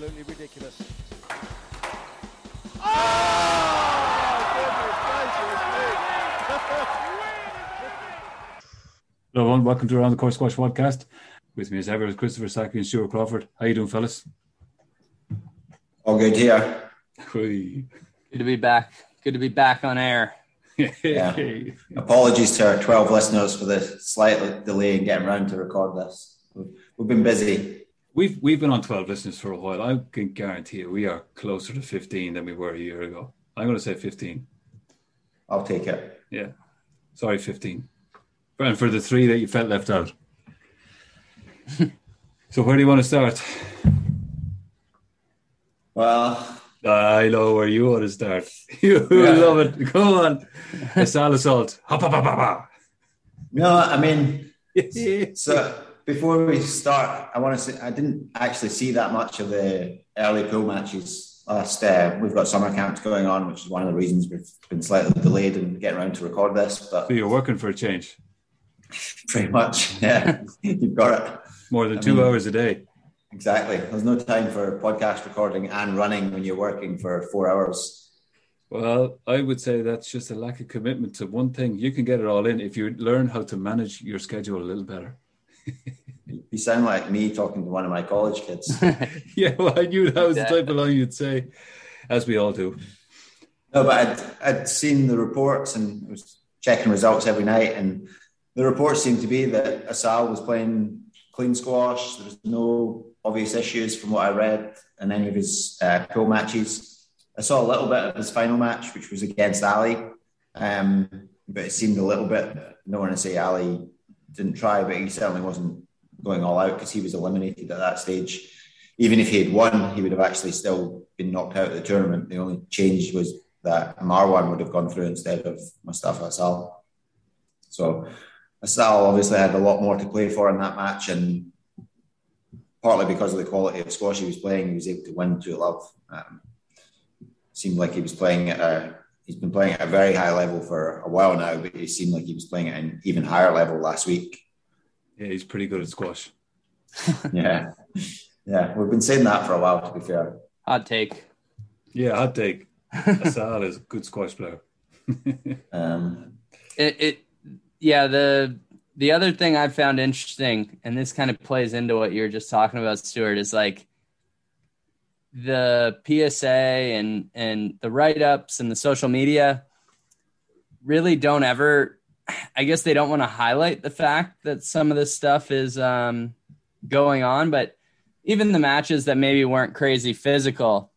absolutely ridiculous. Oh! Hello everyone, welcome to Around the Court Squash podcast. With me as ever is Christopher Sackie and Stuart Crawford. How you doing, fellas? All good here. Hey. Good to be back. Good to be back on air. Yeah. Apologies to our 12 listeners for the slight delay in getting around to record this. We've been busy. We've been on 12 listeners for a while. I can guarantee you we are closer to 15 than we were a year ago. I'm going to say 15. I'll take it. Yeah. Sorry, 15. And for the three that you felt left out. So where do you want to start? Well, I know where you want to start. You love it. Come on. Assault. No, I mean, so before we start, I want to say I didn't actually see that much of the early pool matches last. We've got summer camps going on, which is one of the reasons we've been slightly delayed in getting around to record this. But so you're working for a change? Pretty much, yeah. You've got it. More than 2 hours a day. Exactly. There's no time for podcast recording and running when you're working for 4 hours. Well, I would say that's just a lack of commitment to one thing. You can get it all in if you learn how to manage your schedule a little better. You sound like me talking to one of my college kids. Yeah, well, I knew that was the type of line you'd say, as we all do. No, but I'd seen the reports and was checking results every night, and the reports seemed to be that Asal was playing clean squash. There was no obvious issues from what I read in any of his pool matches. I saw a little bit of his final match, which was against Ali, but it seemed a little bit, no one to say Ali didn't try, but he certainly wasn't going all out because he was eliminated at that stage. Even if he had won, he would have actually still been knocked out of the tournament. The only change was that Marwan would have gone through instead of Mustafa Asal. So Asal obviously had a lot more to play for in that match, and partly because of the quality of squash he was playing, he was able to win 2-love. Seemed like he was playing at he's been playing at a very high level for a while now, but it seemed like he was playing at an even higher level last week. Yeah, he's pretty good at squash. Yeah. We've been saying that for a while, to be fair. Hot take. Yeah, hot take. Asal is a good squash player. The other thing I found interesting, and this kind of plays into what you were just talking about, Stuart, is like the PSA and the write-ups and the social media really don't ever, I guess they don't want to highlight the fact that some of this stuff is going on, but even the matches that maybe weren't crazy physical,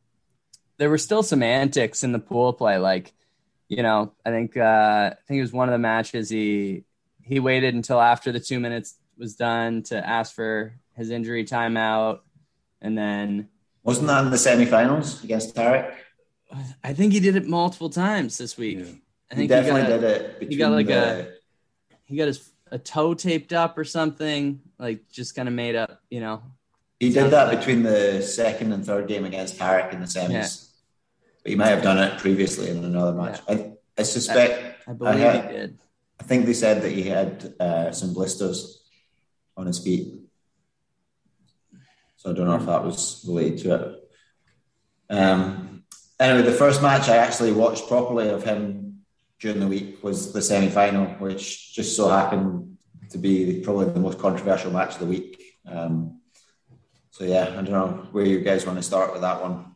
there were still some antics in the pool play. Like, you know, I think it was one of the matches he waited until after the 2 minutes was done to ask for his injury timeout. And then... wasn't that in the semifinals against Tarek? I think he did it multiple times this week. Yeah. I think he got a toe taped up or something, like just kind of made up, you know. He did that between the second and third game against Tarek in the semis. Yeah. But he may have done it previously in another match. Yeah. I suspect... I believe he did. I think they said that he had some blisters on his feet. So I don't know if that was related to it. Anyway, the first match I actually watched properly of him during the week was the semi-final, which just so happened to be probably the most controversial match of the week. I don't know where you guys want to start with that one.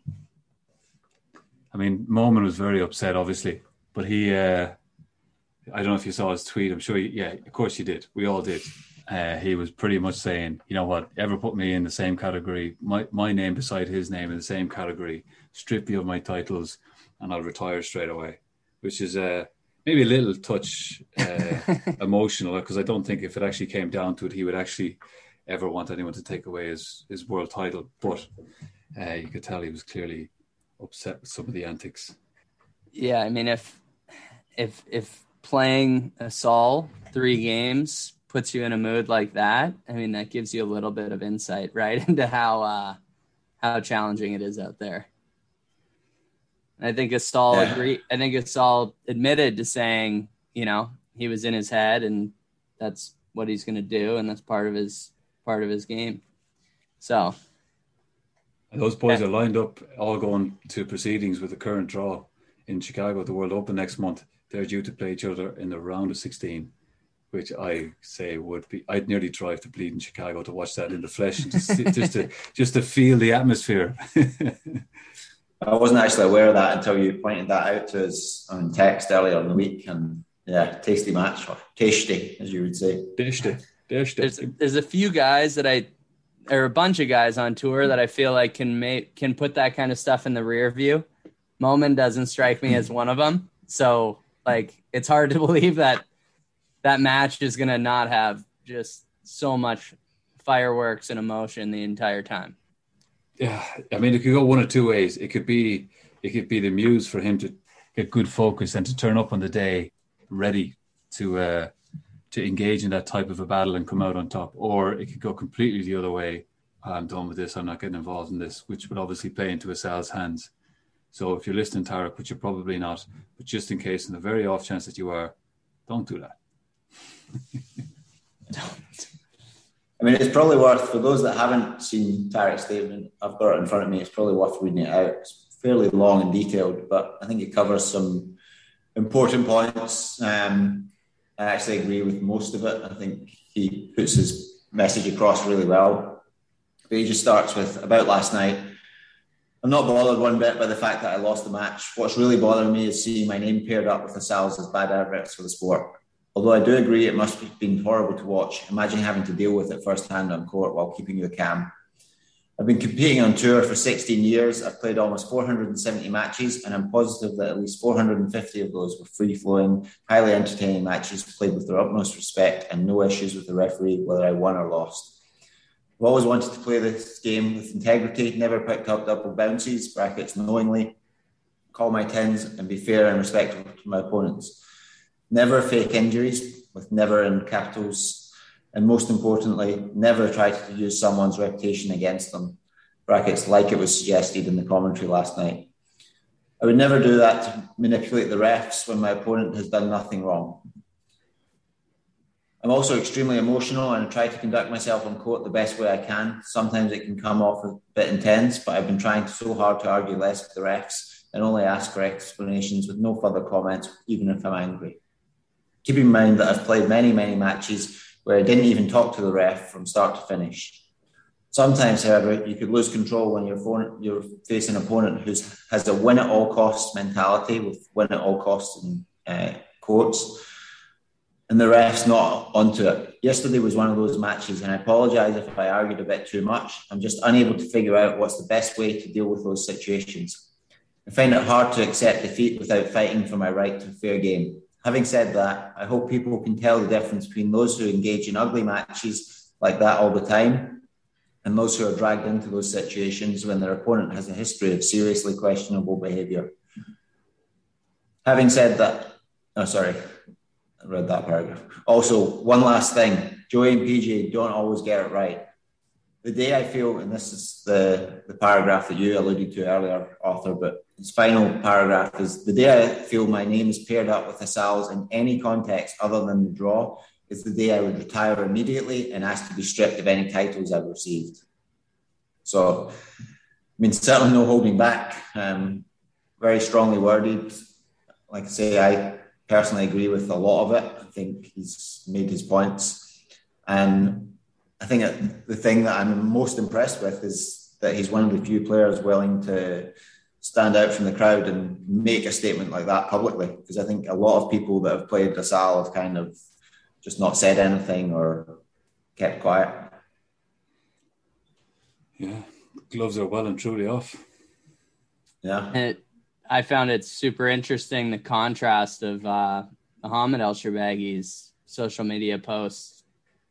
I mean, Momen was very upset, obviously, but he... I don't know if you saw his tweet. I'm sure of course you did. We all did. He was pretty much saying, you know what, ever put me in the same category, my name beside his name in the same category, strip me of my titles, and I'll retire straight away, which is maybe a little touch emotional, because I don't think if it actually came down to it, he would actually ever want anyone to take away his world title. But you could tell he was clearly upset with some of the antics. Yeah, I mean, if playing Asal 3 games puts you in a mood like that, I mean, that gives you a little bit of insight, right, into how challenging it is out there. And I think Asal agreed. I think Asal admitted to saying, you know, he was in his head, and that's what he's going to do, and that's part of his game. So Those boys are lined up, all going to proceedings with the current draw in Chicago at the World Open next month. They're due to play each other in the round of 16, which I say would be, I'd nearly drive to bleed in Chicago to watch that in the flesh, just to feel the atmosphere. I wasn't actually aware of that until you pointed that out to us on text earlier in the week. And yeah, tasty match, or tasty, as you would say. Tasty. There's a few guys that or a bunch of guys on tour that I feel like can put that kind of stuff in the rear view. Momen doesn't strike me as one of them. So like, it's hard to believe that match is going to not have just so much fireworks and emotion the entire time. Yeah. I mean, it could go one of two ways. It could be the muse for him to get good focus and to turn up on the day ready to engage in that type of a battle and come out on top, or it could go completely the other way. I'm done with this. I'm not getting involved in this, which would obviously play into Asal's hands. So if you're listening, Tarek, which you're probably not, but just in case, in the very off chance that you are, don't do that. I mean, it's probably worth, for those that haven't seen Tarek's statement, I've got it in front of me, it's probably worth reading it out. It's fairly long and detailed, but I think it covers some important points. I actually agree with most of it. I think he puts his message across really well. But he just starts with, about last night, I'm not bothered one bit by the fact that I lost the match. What's really bothering me is seeing my name paired up with Asal's as bad adverts for the sport. Although I do agree it must have been horrible to watch. Imagine having to deal with it firsthand on court while keeping your calm. I've been competing on tour for 16 years. I've played almost 470 matches, and I'm positive that at least 450 of those were free-flowing, highly entertaining matches played with their utmost respect and no issues with the referee, whether I won or lost. I've always wanted to play this game with integrity, never pick up double bounces, brackets knowingly, call my tens and be fair and respectful to my opponents. Never fake injuries, with never in capitals. And most importantly, never try to use someone's reputation against them, brackets, like it was suggested in the commentary last night. I would never do that to manipulate the refs when my opponent has done nothing wrong. I'm also extremely emotional and I try to conduct myself on court the best way I can. Sometimes it can come off a bit intense, but I've been trying so hard to argue less with the refs and only ask for explanations with no further comments, even if I'm angry. Keep in mind that I've played many, many matches where I didn't even talk to the ref from start to finish. Sometimes, however, you could lose control when you're facing an opponent who has a win-at-all-costs mentality with win-at-all-costs in courts, and the ref's not onto it. Yesterday was one of those matches, and I apologise if I argued a bit too much. I'm just unable to figure out what's the best way to deal with those situations. I find it hard to accept defeat without fighting for my right to a fair game. Having said that, I hope people can tell the difference between those who engage in ugly matches like that all the time and those who are dragged into those situations when their opponent has a history of seriously questionable behaviour. Having said that, I read that paragraph. Also, one last thing, Joey and PJ don't always get it right. The day I feel, and this is the paragraph that you alluded to earlier, Arthur, but his final paragraph is, the day I feel my name is paired up with Asal's in any context other than the draw is the day I would retire immediately and ask to be stripped of any titles I've received. So, I mean, certainly no holding back. Very strongly worded. Like I say, I personally agree with a lot of it. I think he's made his points. And I think the thing that I'm most impressed with is that he's one of the few players willing to stand out from the crowd and make a statement like that publicly, because I think a lot of people that have played Asal have kind of just not said anything or kept quiet. Yeah, gloves are well and truly off. Yeah. I found it super interesting, the contrast of Mohamed ElShorbagy's social media posts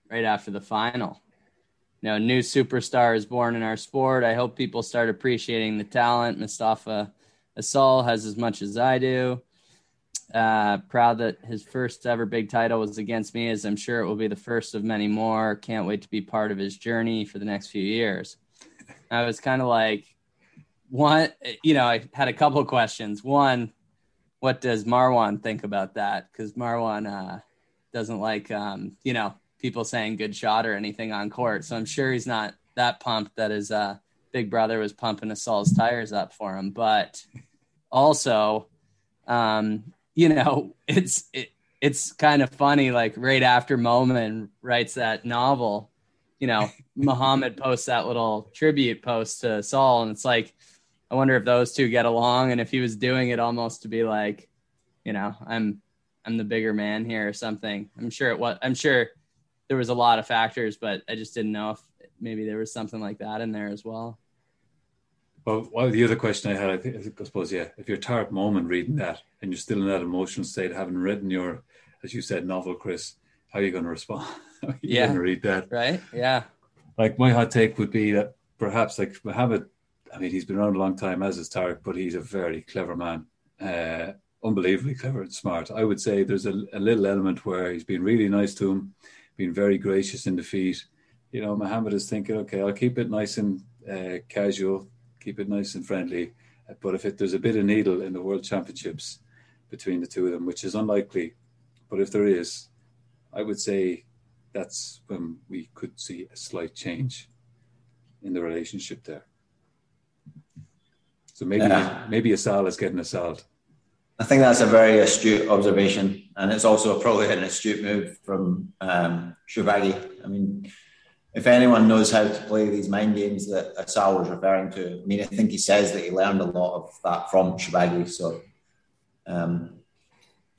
right after the final. You know, new superstar is born in our sport. I hope people start appreciating the talent. Mustafa Asal has as much as I do. Proud that his first ever big title was against me, as I'm sure it will be the first of many more. Can't wait to be part of his journey for the next few years. I was kind of like, I had a couple of questions. One, what does Marwan think about that? Because Marwan doesn't like, people saying good shot or anything on court. So I'm sure he's not that pumped that his Big Brother was pumping Asal's tires up for him. But also, you know, it's kind of funny, like right after Momen writes that novel, you know, Muhammad posts that little tribute post to Asal, and it's like, I wonder if those two get along and if he was doing it almost to be like, you know, I'm the bigger man here or something. I'm sure there was a lot of factors, but I just didn't know if maybe there was something like that in there as well. Well, the other question I had, I suppose, yeah, if you're Tarek Momen reading that and you're still in that emotional state, having written your, as you said, novel, Chris, how are you going to respond? How are you going to read that? Right, yeah. Like, my hot take would be that perhaps, like, Mohamed, I mean, he's been around a long time, as is Tarek, but he's a very clever man, unbelievably clever and smart. I would say there's a little element where he's been really nice to him, been very gracious in defeat. You know, Mohamed is thinking, okay, I'll keep it nice and casual, keep it nice and friendly. But if there's a bit of needle in the World Championships between the two of them, which is unlikely, but if there is, I would say that's when we could see a slight change in the relationship there. So maybe Asal is getting assault. I think that's a very astute observation, and it's also probably an astute move from Shorbagi. I mean, if anyone knows how to play these mind games that Asal was referring to, I mean, I think he says that he learned a lot of that from Shorbagi. So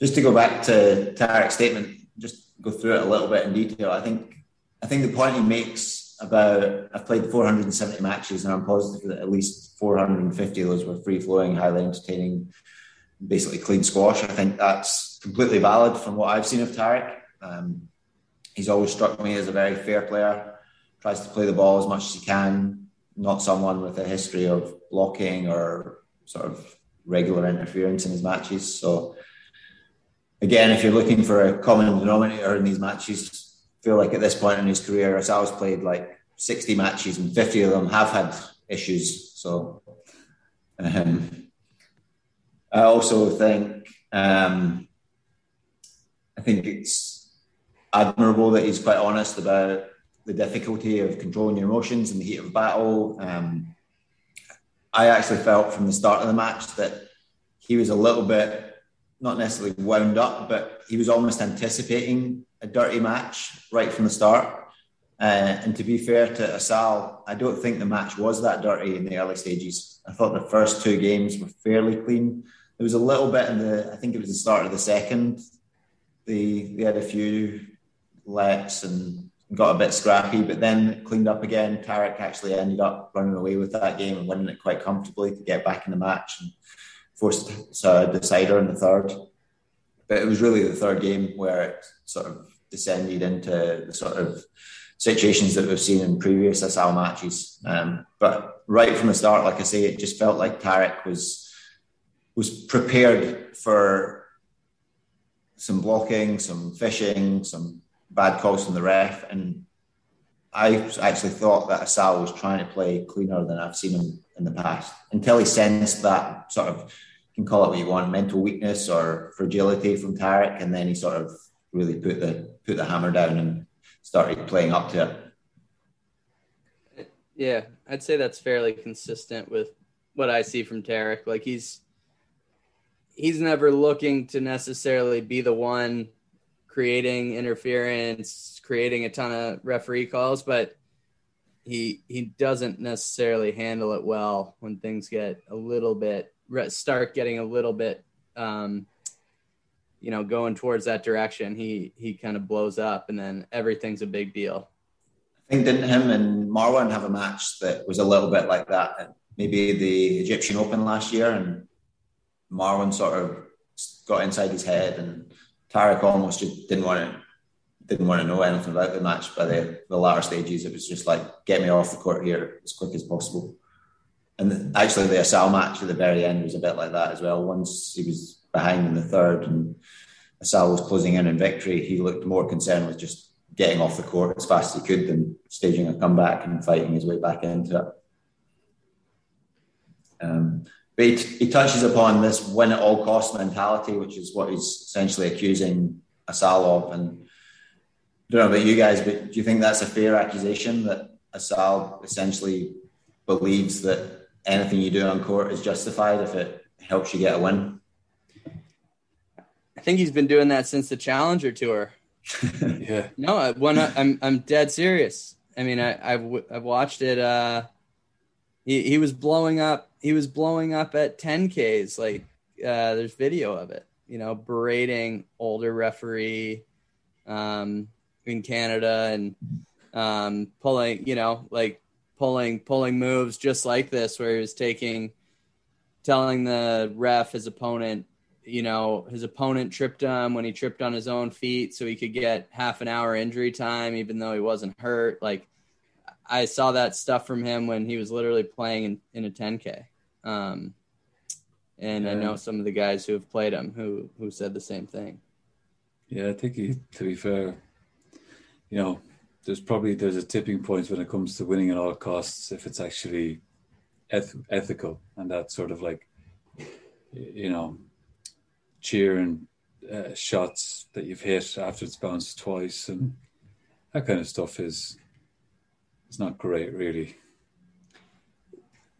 just to go back to Tarek's statement, just go through it a little bit in detail. I think the point he makes about, I've played 470 matches and I'm positive that at least 450 of those were free-flowing, highly entertaining, basically clean squash. I think that's completely valid from what I've seen of Tarek. He's always struck me as a very fair player, tries to play the ball as much as he can, not someone with a history of blocking or sort of regular interference in his matches. So again, if you're looking for a common denominator in these matches, I feel like at this point in his career, Asal's played like 60 matches and 50 of them have had issues. So I also think I think it's admirable that he's quite honest about the difficulty of controlling your emotions in the heat of battle. I actually felt from the start of the match that he was a little bit, not necessarily wound up, but he was almost anticipating a dirty match right from the start. And to be fair to Asal, I don't think the match was that dirty in the early stages. I thought the first two games were fairly clean. There was a little bit in the, I think it was the start of the second, they had a few lets and got a bit scrappy, but then it cleaned up again. Tarek actually ended up running away with that game and winning it quite comfortably to get back in the match and forced a decider in the third. But it was really the third game where it sort of descended into the sort of situations that we've seen in previous Asal matches. But right from the start, like I say, it just felt like Tarek was prepared for some blocking, some fishing, some bad calls from the ref. And I actually thought that Asal was trying to play cleaner than I've seen him in the past, until he sensed that sort of, you can call it what you want, mental weakness or fragility from Tarek, and then he sort of really put the hammer down and started playing up to it. Yeah, I'd say that's fairly consistent with what I see from Tarek. Like, he's never looking to necessarily be the one creating interference, creating a ton of referee calls, but he doesn't necessarily handle it well when things get a little bit, start getting a little bit, you know, going towards that direction. He kind of blows up and then everything's a big deal. I think didn't him and Marwan have a match that was a little bit like that? Maybe the Egyptian Open last year, and Marwan sort of got inside his head and Tarek almost just didn't want to know anything about the match by the latter stages. It was just like, get me off the court here as quick as possible. And actually the Asal match at the very end was a bit like that as well. Once he was behind in the third and Asal was closing in victory, he looked more concerned with just getting off the court as fast as he could than staging a comeback and fighting his way back into it. But he touches upon this win-at-all-cost mentality, which is what he's essentially accusing Asal of, and I don't know about you guys, but do you think that's a fair accusation that Asal essentially believes that anything you do on court is justified if it helps you get a win. I think he's been doing that since the Challenger Tour. Yeah. No, I'm dead serious. I mean, I've watched it. He was blowing up. He was blowing up at 10Ks. Like there's video of it. You know, berating older referee in Canada and pulling. You know, like pulling moves just like this, where he was telling the ref his opponent. You know, his opponent tripped him when he tripped on his own feet so he could get half an hour injury time, even though he wasn't hurt. Like, I saw that stuff from him when he was literally playing in a 10K. And yeah. I know some of the guys who have played him who said the same thing. Yeah, I think to be fair, you know, there's a tipping point when it comes to winning at all costs, if it's actually ethical, and that's sort of like, you know, cheering shots that you've hit after it's bounced twice, and that kind of stuff is not great, really.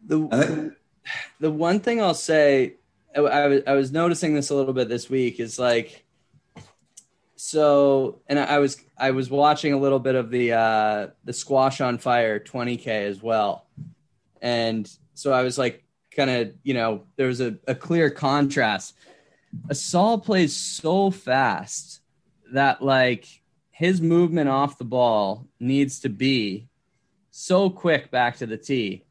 The one thing I'll say, I was noticing this a little bit this week, is like, so, and I was watching a little bit of the Squash on Fire 20K as well, and so I was like, kind of, you know, there was a clear contrast. Asal plays so fast that, like, his movement off the ball needs to be so quick back to the tee.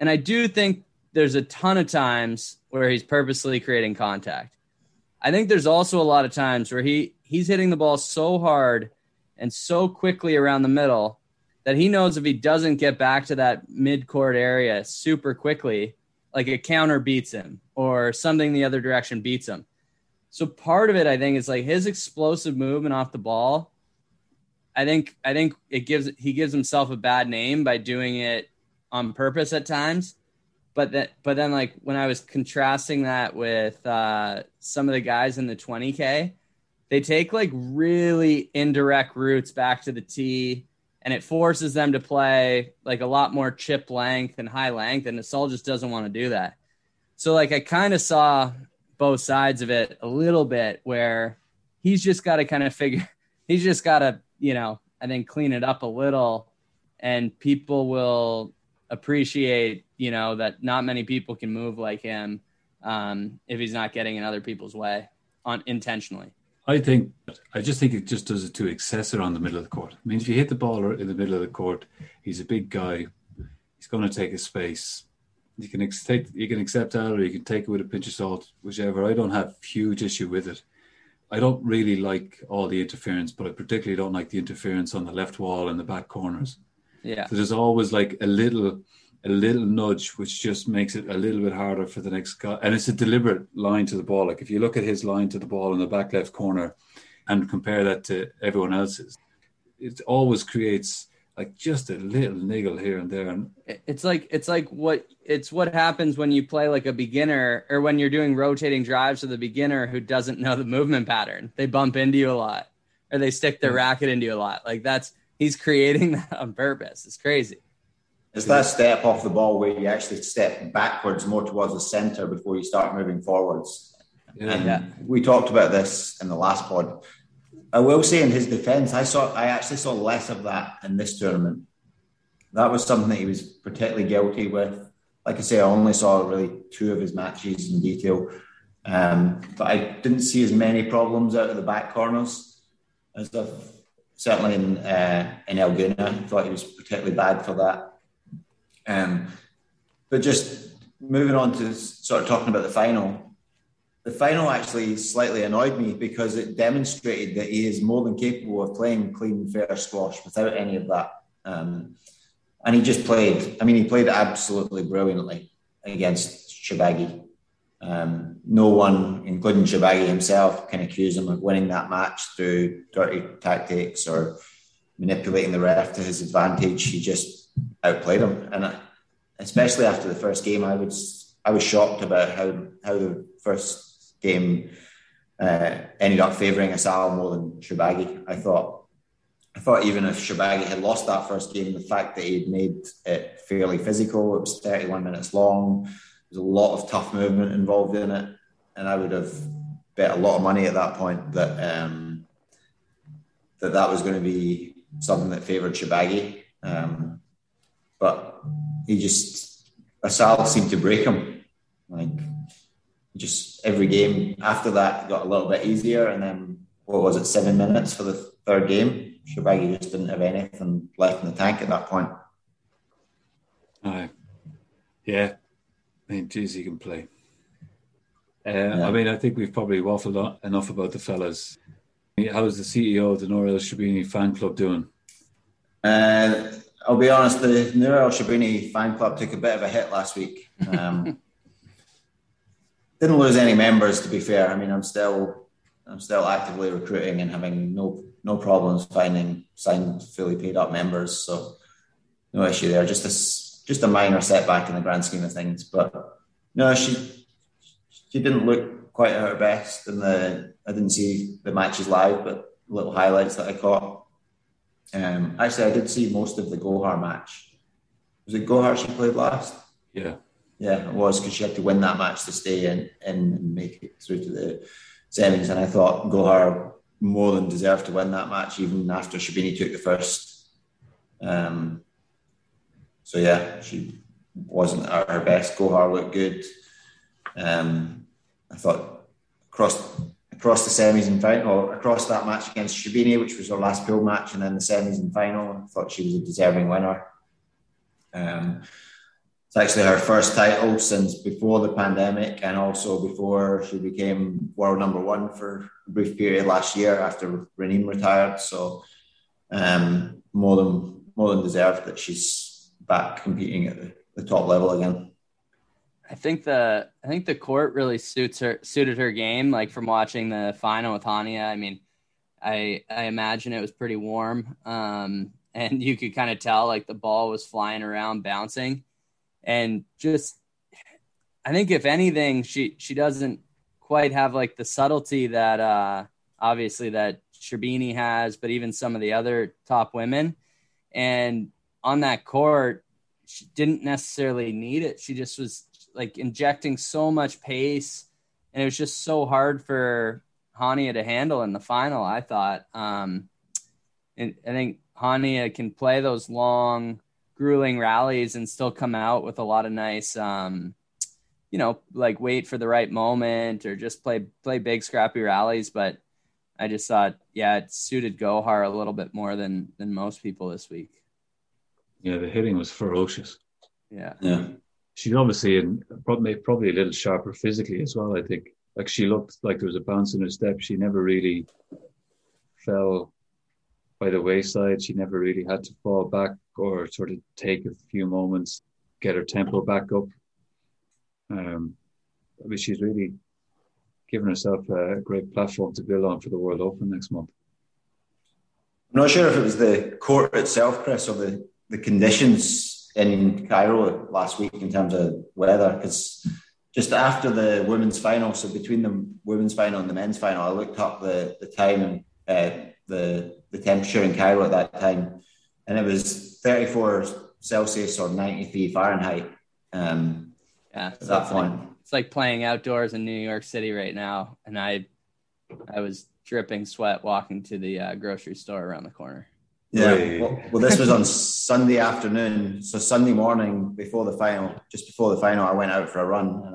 And I do think there's a ton of times where he's purposely creating contact. I think there's also a lot of times where he's hitting the ball so hard and so quickly around the middle that he knows if he doesn't get back to that mid-court area super quickly, like a counter beats him or something the other direction beats him. So part of it, I think, is like his explosive movement off the ball. I think he gives himself a bad name by doing it on purpose at times. But then like when I was contrasting that with some of the guys in the 20K, they take like really indirect routes back to the tee, and it forces them to play like a lot more chip length and high length, and Asal just doesn't want to do that. So like I kind of saw both sides of it a little bit, where he's just got to, you know, I think clean it up a little, and people will appreciate, you know, that not many people can move like him if he's not getting in other people's way intentionally. I just think it just does it too excessive on the middle of the court. I mean, if you hit the ball in the middle of the court, he's a big guy. He's going to take his space. You can accept that, or you can take it with a pinch of salt, whichever. I don't have huge issue with it. I don't really like all the interference, but I particularly don't like the interference on the left wall and the back corners. Yeah. So there's always like a little nudge, which just makes it a little bit harder for the next guy. And it's a deliberate line to the ball. Like if you look at his line to the ball in the back left corner and compare that to everyone else's, it always creates like just a little niggle here and there. And it's what happens when you play like a beginner, or when you're doing rotating drives to the beginner who doesn't know the movement pattern. They bump into you a lot, or they stick their racket into you a lot. Like he's creating that on purpose. It's crazy. It's that step off the ball where you actually step backwards more towards the center before you start moving forwards. Yeah. And we talked about this in the last pod. I will say, in his defense, I actually saw less of that in this tournament. That was something that he was particularly guilty with. Like I say, I only saw really two of his matches in detail. But I didn't see as many problems out of the back corners as I've certainly in El Guna. I thought he was particularly bad for that. But just moving on to sort of talking about the final actually slightly annoyed me, because it demonstrated that he is more than capable of playing clean, fair squash without any of that. And he just played. I mean, he played absolutely brilliantly against Sherbini. No one, including Sherbini himself, can accuse him of winning that match through dirty tactics or manipulating the ref to his advantage. He just outplayed him, and especially after the first game, I was shocked about how the first game ended up favouring Asal more than Sherbini. I thought I thought even if Sherbaghi had lost that first game, the fact that he'd made it fairly physical, it was 31 minutes long, there's a lot of tough movement involved in it, and I would have bet a lot of money at that point that that was going to be something that favoured Sherbaghi. But he just, Asal seemed to break him. Like, just every game after that got a little bit easier, and then, what was it, 7 minutes for the third game, Sherbaghi just didn't have anything left in the tank at that point. Yeah. I mean, geez, he can play. I mean, I think we've probably waffled enough about the fellas. How's the CEO of the Nourhan El Sherbini fan club doing? I'll be honest, the Nourhan El Sherbini fan club took a bit of a hit last week. Didn't lose any members, to be fair. I mean, I'm still actively recruiting and having no problems finding signed, fully paid up members. So no issue there. Just a minor setback in the grand scheme of things. But no, she didn't look quite at her best. And I didn't see the matches live, but little highlights that I caught. Actually, I did see most of the Gohar match. Was it Gohar she played last? Yeah. Yeah, it was, because she had to win that match to stay in and make it through to the semis. And I thought Gohar more than deserved to win that match, even after Sherbini took the first. So yeah, she wasn't at her best. Gohar looked good. I thought across the semis and final, or across that match against Sherbini, which was her last pool match, and then the semis and final, I thought she was a deserving winner. It's actually her first title since before the pandemic, and also before she became world number one for a brief period last year after Raneem retired. So more than deserved that she's back competing at the top level again. I think the court really suited her game. Like, from watching the final with Hania, I mean, I imagine it was pretty warm, and you could kind of tell, like, the ball was flying around, bouncing. And just, I think if anything, she doesn't quite have, like, the subtlety that obviously that Sherbini has, but even some of the other top women. And on that court, she didn't necessarily need it. She just was, like, injecting so much pace, and it was just so hard for Hania to handle in the final, I thought. And I think Hania can play those long, grueling rallies and still come out with a lot of nice, like, wait for the right moment, or just play big scrappy rallies. But I just thought, yeah, it suited Gohar a little bit more than most people this week. Yeah, the hitting was ferocious. Yeah. She's obviously probably a little sharper physically as well, I think. Like, she looked like there was a bounce in her step. She never really fell by the wayside. She never really had to fall back or sort of take a few moments, get her tempo back up. I mean, she's really given herself a great platform to build on for the World Open next month. I'm not sure if it was the court itself, Chris, or the conditions in Cairo last week in terms of weather, because just after the women's final, so between the women's final and the men's final, I looked up the time and the temperature in Cairo at that time, and it was 34 Celsius or 93 Fahrenheit. At that point, it's like playing outdoors in New York City right now, and I was dripping sweat walking to the grocery store around the corner. Yeah, well, this was on Sunday afternoon, so Sunday morning just before the final, I went out for a run,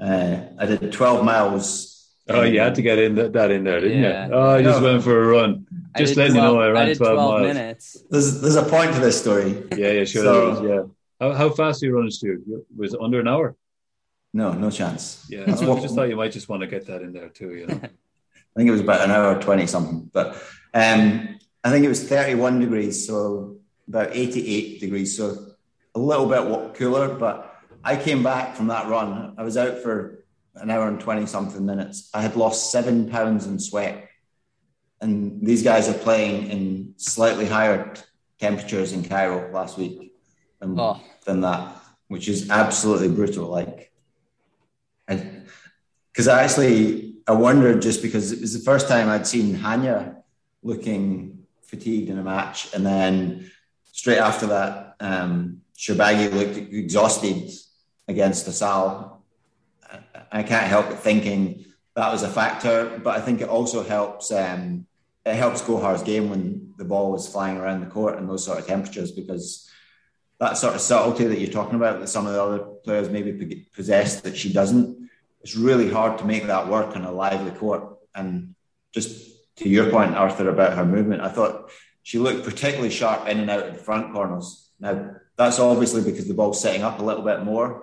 and I did 12 miles. Oh, you had to get in that in there, didn't you? Oh, I just went for a run. Just letting you know, I ran 12 miles. Minutes. There's a point to this story. Yeah, sure. How fast are you running, Stuart? Was it under an hour? No, no chance. Yeah, I just thought you might just want to get that in there too, you know. I think it was about an hour 20 something, but I think it was 31 degrees, so about 88 degrees, so a little bit cooler. But I came back from that run. I was out for an hour and 20 something minutes. I had lost 7 pounds in sweat, and these guys are playing in slightly higher temperatures in Cairo last week than that, which is absolutely brutal. Like, because I wondered, just because it was the first time I'd seen Hania looking fatigued in a match. And then straight after that, Sherbaghi looked exhausted against Asal. I can't help but thinking that was a factor, but I think it also helps. It helps Gohar's game when the ball was flying around the court and those sort of temperatures, because that sort of subtlety that you're talking about that some of the other players maybe possess that she doesn't, it's really hard to make that work on a lively court. And just to your point, Arthur, about her movement, I thought she looked particularly sharp in and out of the front corners. Now, that's obviously because the ball's setting up a little bit more,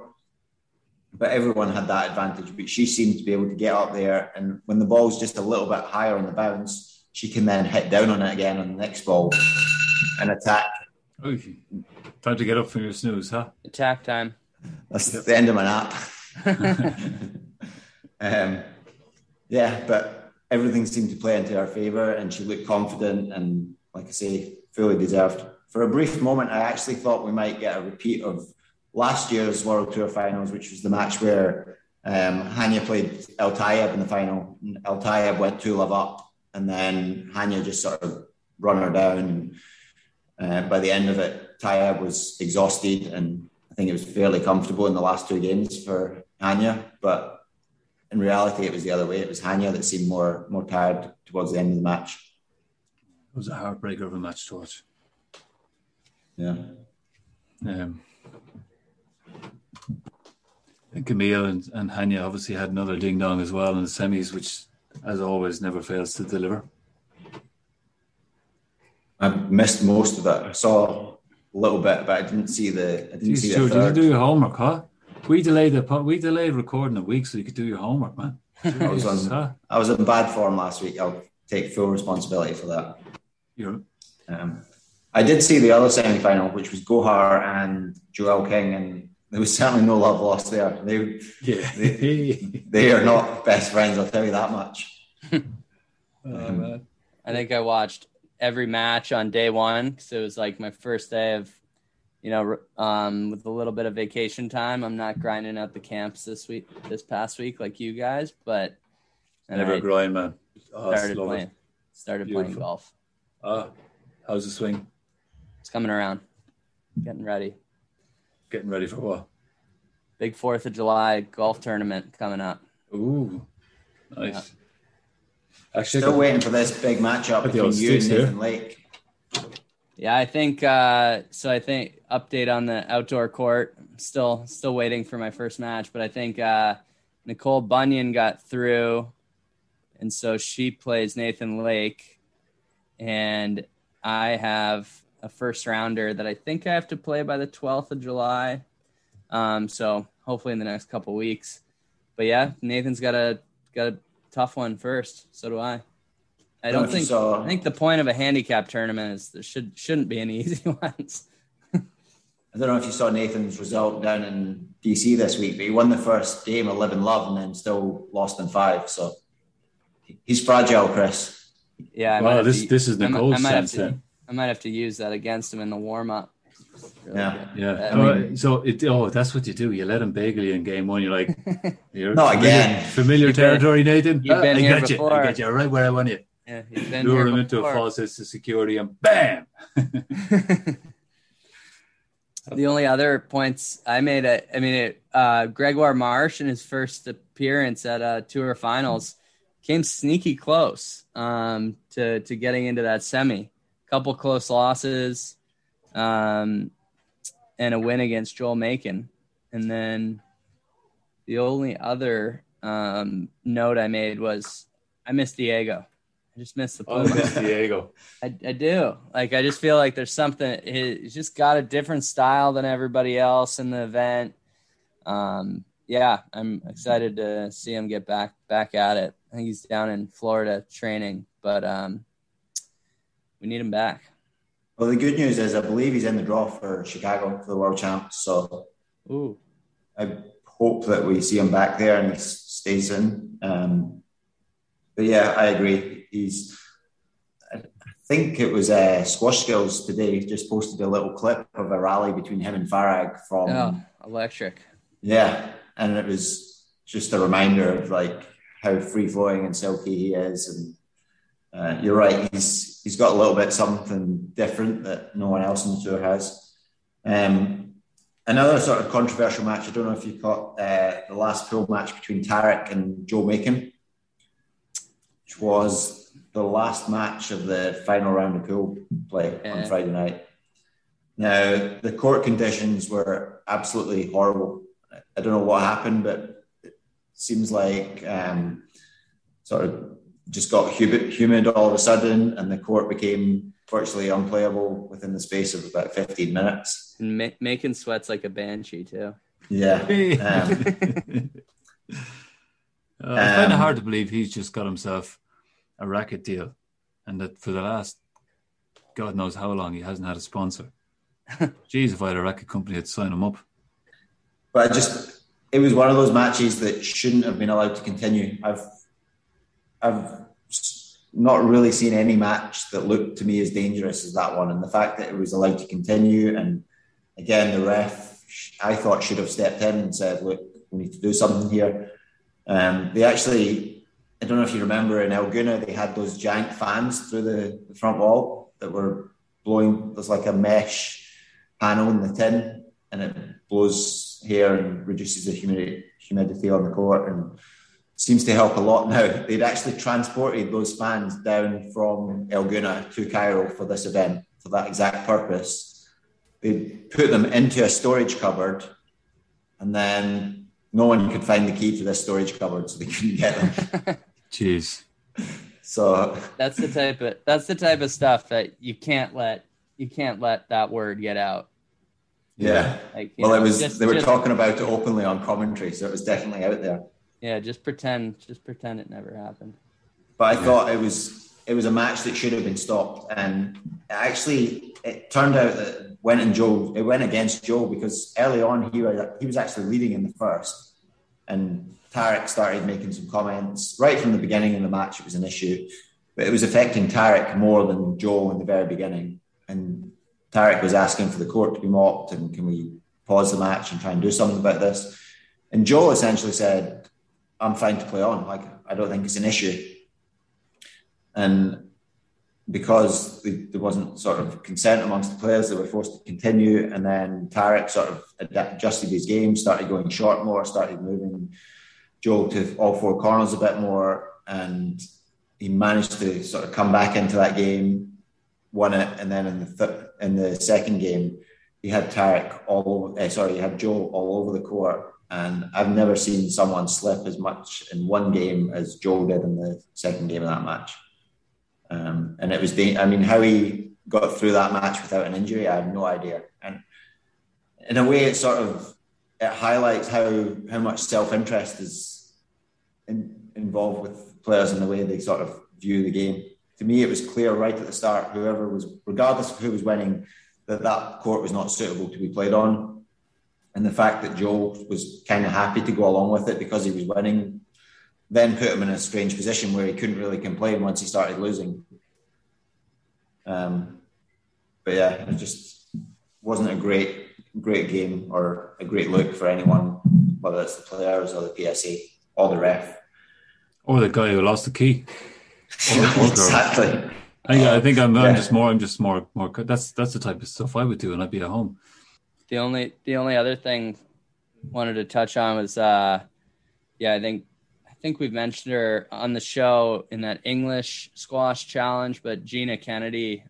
but everyone had that advantage. But she seemed to be able to get up there, and when the ball's just a little bit higher on the bounce, she can then hit down on it again on the next ball and attack. Ooh, time to get up from your snooze, huh? Attack time. That's the end of my nap. Yeah, but everything seemed to play into her favour, and she looked confident and, like I say, fully deserved. For a brief moment, I actually thought we might get a repeat of last year's World Tour Finals, which was the match where Hania played El Tayeb in the final. El Tayeb went 2-love up, and then Hania just sort of run her down. By the end of it, Tayeb was exhausted, and I think it was fairly comfortable in the last two games for Hania. But in reality, it was the other way. It was Hania that seemed more tired towards the end of the match. It was a heartbreaker of a match to watch. Yeah. Camille and Hania obviously had another ding-dong as well in the semis, which, as always, never fails to deliver. I missed most of that. I saw a little bit, but I didn't see the. I didn't see the third. You didn't do your homework, huh? We delayed recording a week so you could do your homework, man. I was in bad form last week. I'll take full responsibility for that. You're. I did see the other semi-final, which was Gohar and Joelle King, and there was certainly no love lost there. They are not best friends, I'll tell you that much. I think I watched every match on day one, because it was like my first day of, with a little bit of vacation time. I'm not grinding out the camps this past week like you guys, but never grind, man. Started playing golf. How's the swing? It's coming around. Getting ready for what? Big 4th of July golf tournament coming up. Ooh, nice. Yeah. Actually, still waiting for this big matchup between you and Nathan Lake. Yeah, I think so. I think update on the outdoor court. Still waiting for my first match, but I think Nicole Bunyan got through, and so she plays Nathan Lake, and I have a first rounder that I think I have to play by the 12th of July. So hopefully in the next couple of weeks. But yeah, Nathan's got a tough one first. So do I. I think the point of a handicap tournament is there shouldn't be any easy ones. I don't know if you saw Nathan's result down in DC this week, but he won the first game 11-love and then still lost in 5. So he's fragile, Chris. Yeah. Wow, this is Nicole's sense then. I might have to use that against him in the warm-up. Really good. That's what you do. You let him bagel you in game one. You're like, not again. Familiar territory, Nathan. You've been here before. I got you right where I want you. Yeah, you've been lure him into a false sense of security and bam! The only other points I made, Grégoire Marche in his first appearance at Tour Finals came sneaky close to getting into that semi. Couple close losses, and a win against Joel Makin. And then the only other note I made was I miss Diego. I just miss the Puma. I miss Diego. I do. Like, I just feel like there's something. He's just got a different style than everybody else in the event. I'm excited to see him get back at it. I think he's down in Florida training, but we need him back. Well, the good news is I believe he's in the draw for Chicago for the World Champs. So ooh. I hope that we see him back there and he stays in. But yeah, I agree. I think it was Squash Skills today. He just posted a little clip of a rally between him and Farag from... Oh, electric. Yeah. And it was just a reminder of like how free-flowing and silky he is, and you're right, he's got a little bit something different that no one else in the tour has. Another sort of controversial match, I don't know if you caught the last pool match between Tarek and Joel Makin, which was the last match of the final round of pool play on Friday night. Now, the court conditions were absolutely horrible. I don't know what happened, but it seems like sort of just got humid all of a sudden, and the court became virtually unplayable within the space of about 15 minutes. And Makin sweats like a banshee too. Yeah. I find it hard to believe he's just got himself a racket deal, and that for the last God knows how long he hasn't had a sponsor. Jeez, if I had a racket company, I'd sign him up. But it was one of those matches that shouldn't have been allowed to continue. I've not really seen any match that looked to me as dangerous as that one. And the fact that it was allowed to continue, and again, the ref, I thought, should have stepped in and said, look, we need to do something here. They actually, I don't know if you remember, in El Guna, they had those giant fans through the front wall that were blowing, there's like a mesh panel in the tin, and it blows hair and reduces the humidity on the court, and seems to help a lot now. They'd actually transported those fans down from El Guna to Cairo for this event, for that exact purpose. They put them into a storage cupboard, and then no one could find the key to this storage cupboard, so they couldn't get them. Jeez. So that's the type of stuff that you can't let that word get out. Yeah. Like, they were talking about it openly on commentary, so it was definitely out there. Yeah, just pretend it never happened. But I thought it was a match that should have been stopped, and actually it turned out that it went against Joel because early on he was actually leading in the first, and Tarek started making some comments right from the beginning of the match. It was an issue, but it was affecting Tarek more than Joel in the very beginning, and Tarek was asking for the court to be mopped and can we pause the match and try and do something about this. And Joel essentially said, I'm fine to play on. Like, I don't think it's an issue. And because there wasn't sort of consent amongst the players, they were forced to continue. And then Tarek sort of adjusted his game, started going short more, started moving Joel to all four corners a bit more. And he managed to sort of come back into that game, won it. And then in the second game, he had Joel all over the court. And I've never seen someone slip as much in one game as Joel did in the second game of that match. And it was, how he got through that match without an injury, I have no idea. And in a way, it sort of, it highlights how much self-interest is involved with players in the way they sort of view the game. To me, it was clear right at the start, regardless of who was winning, that court was not suitable to be played on. And the fact that Joel was kind of happy to go along with it because he was winning then put him in a strange position where he couldn't really complain once he started losing. But yeah, it just wasn't a great game or a great look for anyone, whether it's the players or the PSA or the ref. Or the guy who lost the key. Exactly. I'm just more. That's the type of stuff I would do and I'd be at home. The only other thing I wanted to touch on was, I think we've mentioned her on the show in that English squash challenge, but Gina Kennedy,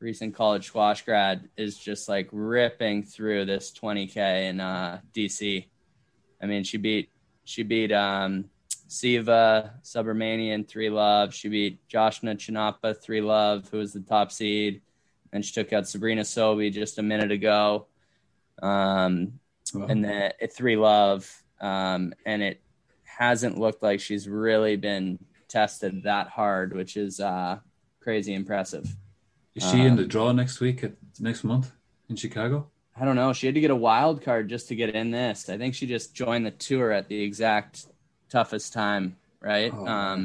recent college squash grad, is just like ripping through this 20K in DC. I mean, she beat Siva Subramanian 3-love. She beat Joshna Chinappa 3-love, who was the top seed. And she took out Sabrina Sobey just a minute ago. And then 3-love. And it hasn't looked like she's really been tested that hard, which is crazy impressive. Is she in the draw next month in Chicago? I don't know. She had to get a wild card just to get in this. I think she just joined the tour at the exact toughest time, right? Oh.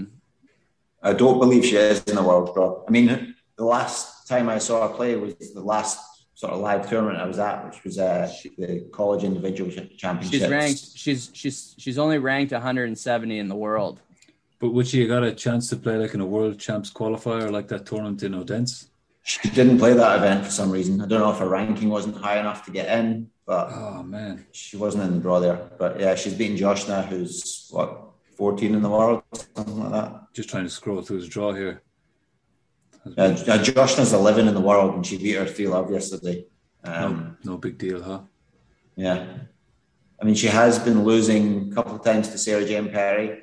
I don't believe she is in the world draw. I mean, the last time I saw her play was the last sort of live tournament I was at, which was the college individual championships. She's only ranked 170 in the world. But would she have got a chance to play like in a World Champs qualifier, like that tournament in Odense? She didn't play that event for some reason. I don't know if her ranking wasn't high enough to get in, but she wasn't in the draw there. But yeah, she's beaten Joshna, who's what, 14 in the world, something like that. Just trying to scroll through his draw here. Joshna's 11 in the world, and she beat her 3-love yesterday. No big deal, huh? Yeah. I mean, she has been losing a couple of times to Sarah Jane Perry.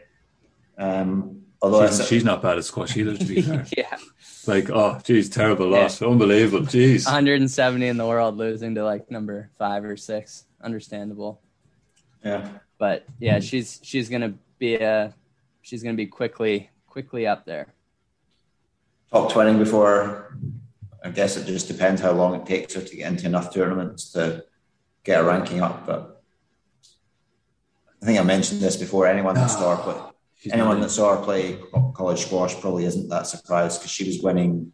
Although she's not bad at squash either, to be fair. Yeah. Like, oh, geez, terrible loss. Yeah. Unbelievable, geez. 170 in the world, losing to like number 5 or 6. Understandable. Yeah. But yeah, she's gonna be quickly up there. Top 20 before. I guess it just depends how long it takes her to get into enough tournaments to get a ranking up. But I think I mentioned this before. Anyone that saw her play college squash probably isn't that surprised, because she was winning.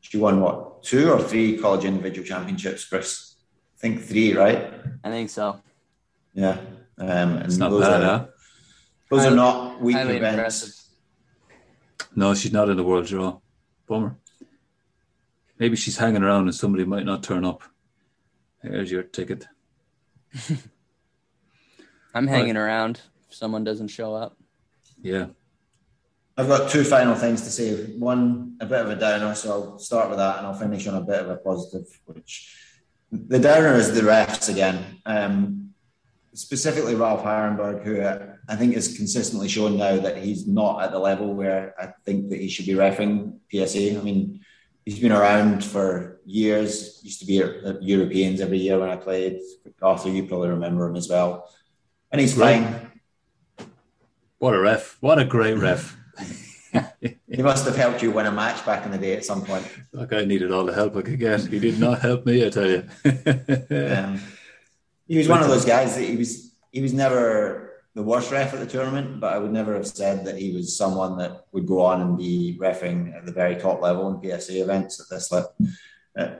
She won, what, 2 or 3 college individual championships, Chris? I think 3, right? I think so. Yeah. It's not bad, huh? Those are not weak events. Impressive. No, she's not in the world draw. Bummer. Maybe she's hanging around and somebody might not turn up. Here's your ticket. I'm hanging around if someone doesn't show up. Yeah. I've got 2 final things to say. One, a bit of a downer, so I'll start with that and I'll finish on a bit of a positive, which the downer is the refs again. Specifically Ralph Harenberg, who I think is consistently shown now that he's not at the level where I think that he should be reffing PSA. I mean, he's been around for years, used to be at Europeans every year when I played. Arthur, you probably remember him as well. And he's fine. What a ref. What a great ref. He must have helped you win a match back in the day at some point. Look, I needed all the help I could get. He did not help me, I tell you. He was one of those guys that he was never the worst ref at the tournament, but I would never have said that he was someone that would go on and be reffing at the very top level in PSA events at this level,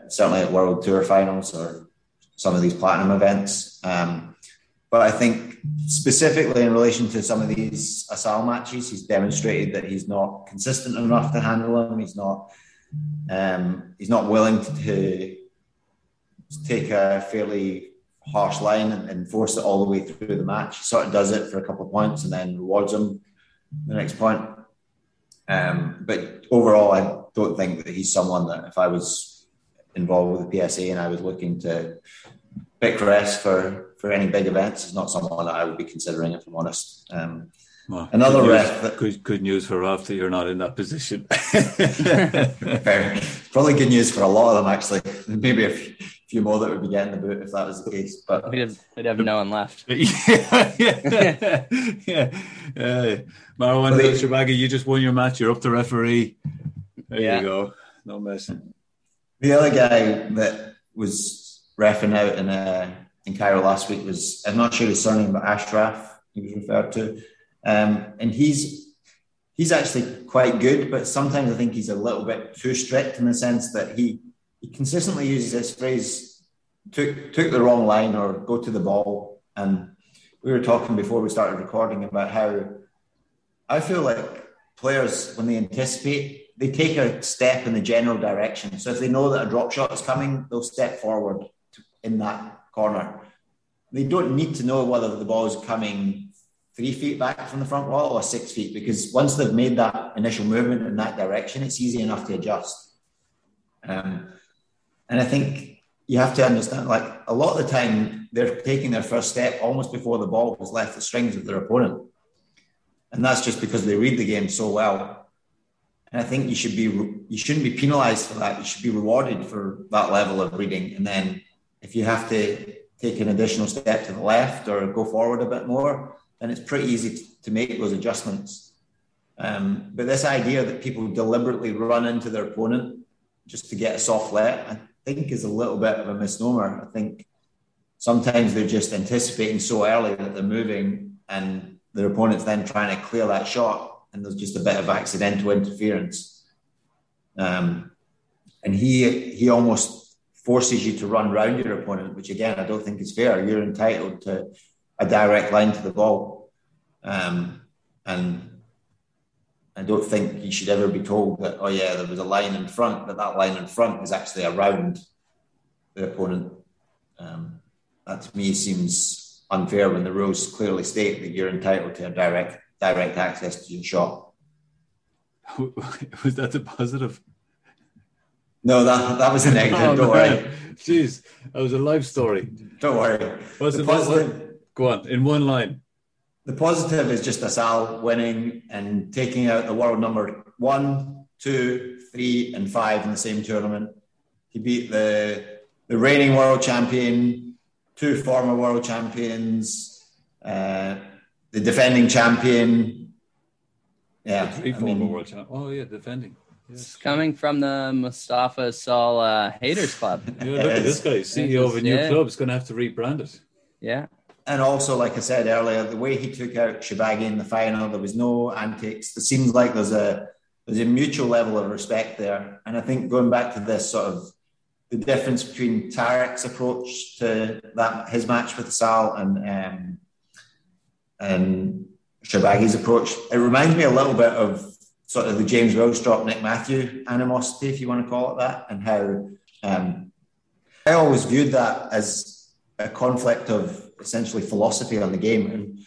certainly at World Tour Finals or some of these platinum events. But I think specifically in relation to some of these Asal matches, he's demonstrated that he's not consistent enough to handle them. He's not willing to take a fairly harsh line and force it all the way through the match. He sort of does it for a couple of points and then rewards him the next point. But overall, I don't think that he's someone that if I was involved with the PSA and I was looking to pick refs for any big events, is not someone that I would be considering, if I'm honest. Another ref. Good news for Ralph that you're not in that position. Fair. Probably good news for a lot of them, actually. Maybe a few more that would be getting the boot if that was the case. But we'd have no one left. Marwan ElShorbagy, you just won your match. You're up to referee. There you go. No messing. The other guy that was reffing out in Cairo last week was, I'm not sure his surname, but Ashraf, he was referred to. And he's actually quite good, but sometimes I think he's a little bit too strict, in the sense that he consistently uses this phrase, took the wrong line or go to the ball. And we were talking before we started recording about how I feel like players, when they anticipate, they take a step in the general direction. So if they know that a drop shot is coming, they'll step forward in that corner. They don't need to know whether the ball is coming 3 feet back from the front wall or 6 feet, because once they've made that initial movement in that direction, it's easy enough to adjust. And I think you have to understand, like, a lot of the time they're taking their first step almost before the ball has left the strings of their opponent. And that's just because they read the game so well. And I think you shouldn't be penalized for that. You should be rewarded for that level of reading. And then if you have to take an additional step to the left or go forward a bit more, then it's pretty easy to make those adjustments. But this idea that people deliberately run into their opponent just to get a soft let, I think is a little bit of a misnomer. I think sometimes they're just anticipating so early that they're moving and their opponent's then trying to clear that shot, and there's just a bit of accidental interference. And he almost forces you to run round your opponent, which again, I don't think is fair. You're entitled to a direct line to the ball. And I don't think you should ever be told that, oh yeah, there was a line in front, but that line in front is actually around the opponent. That to me seems unfair when the rules clearly state that you're entitled to a direct access to your shot. Was that a positive? No, that was a negative. Oh, don't worry. Jeez, that was a life story. Don't worry. What's the positive? Go on, in one line. The positive is just Asal winning and taking out the world number 1, 2, 3, and 5 in the same tournament. He beat the reigning world champion, 2 former world champions, the defending champion. Yeah, 3 former world champion. Oh yeah, defending. Yes. It's coming from the Mustafa Asal haters club. Yeah, look at this guy, CEO of a new club, is going to have to rebrand it. Yeah. And also, like I said earlier, the way he took out Sherbini in the final, there was no antics. It seems like there's a mutual level of respect there. And I think going back to this sort of the difference between Tarek's approach to that, his match with Asal and Sherbini's approach, it reminds me a little bit of sort of the James Willstrop, Nick Matthew animosity, if you want to call it that, and how I always viewed that as a conflict of essentially philosophy on the game. And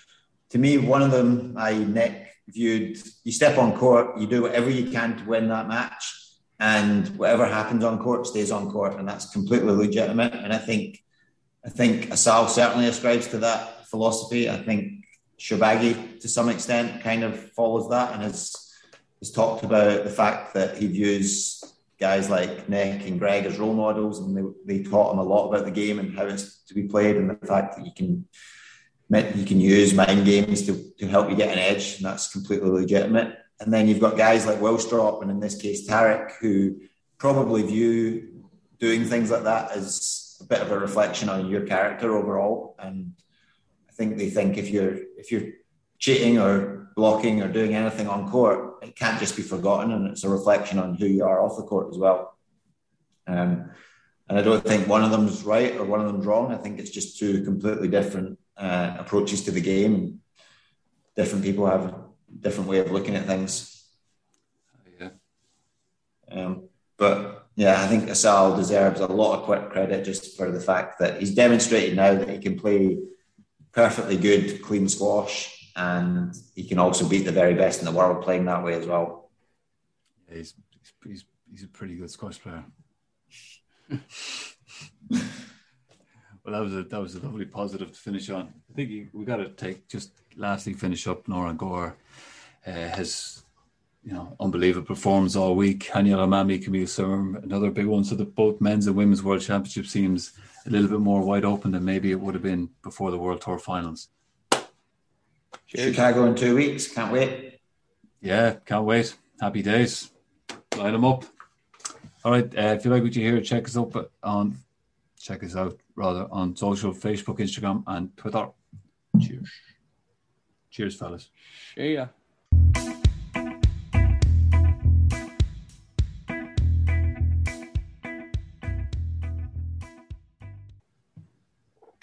to me, one of them, Nick, viewed you step on court, you do whatever you can to win that match, and whatever happens on court stays on court, and that's completely legitimate. And I think Asal certainly ascribes to that philosophy. I think Sherbini, to some extent, kind of follows that and has talked about the fact that he views guys like Nick and Greg as role models, and they taught him a lot about the game and how it's to be played, and the fact that you can use mind games to help you get an edge, and that's completely legitimate. And then you've got guys like Willstrop, and in this case Tarek, who probably view doing things like that as a bit of a reflection on your character overall. And I think they think if you're cheating or blocking or doing anything on court, it can't just be forgotten, and it's a reflection on who you are off the court as well. And I don't think one of them's right or one of them's wrong. I think it's just 2 completely different approaches to the game. Different people have a different way of looking at things. Yeah. But yeah, I think Asal deserves a lot of quick credit just for the fact that he's demonstrated now that he can play perfectly good, clean squash, and he can also beat the very best in the world playing that way as well. Yeah, he's a pretty good squash player. Well, that was a lovely positive to finish on. I think we got to finish up Nouran Gohar. His unbelievable performance all week. Hania El Hammamy, Camille Serme, another big one. So that both men's and women's world championship seems a little bit more wide open than maybe it would have been before the World Tour Finals. Chicago in 2 weeks. Can't wait. Yeah, can't wait. Happy days. Line them up. All right. If you like what you hear, check us out on social, Facebook, Instagram, and Twitter. Cheers. Cheers, fellas. See ya.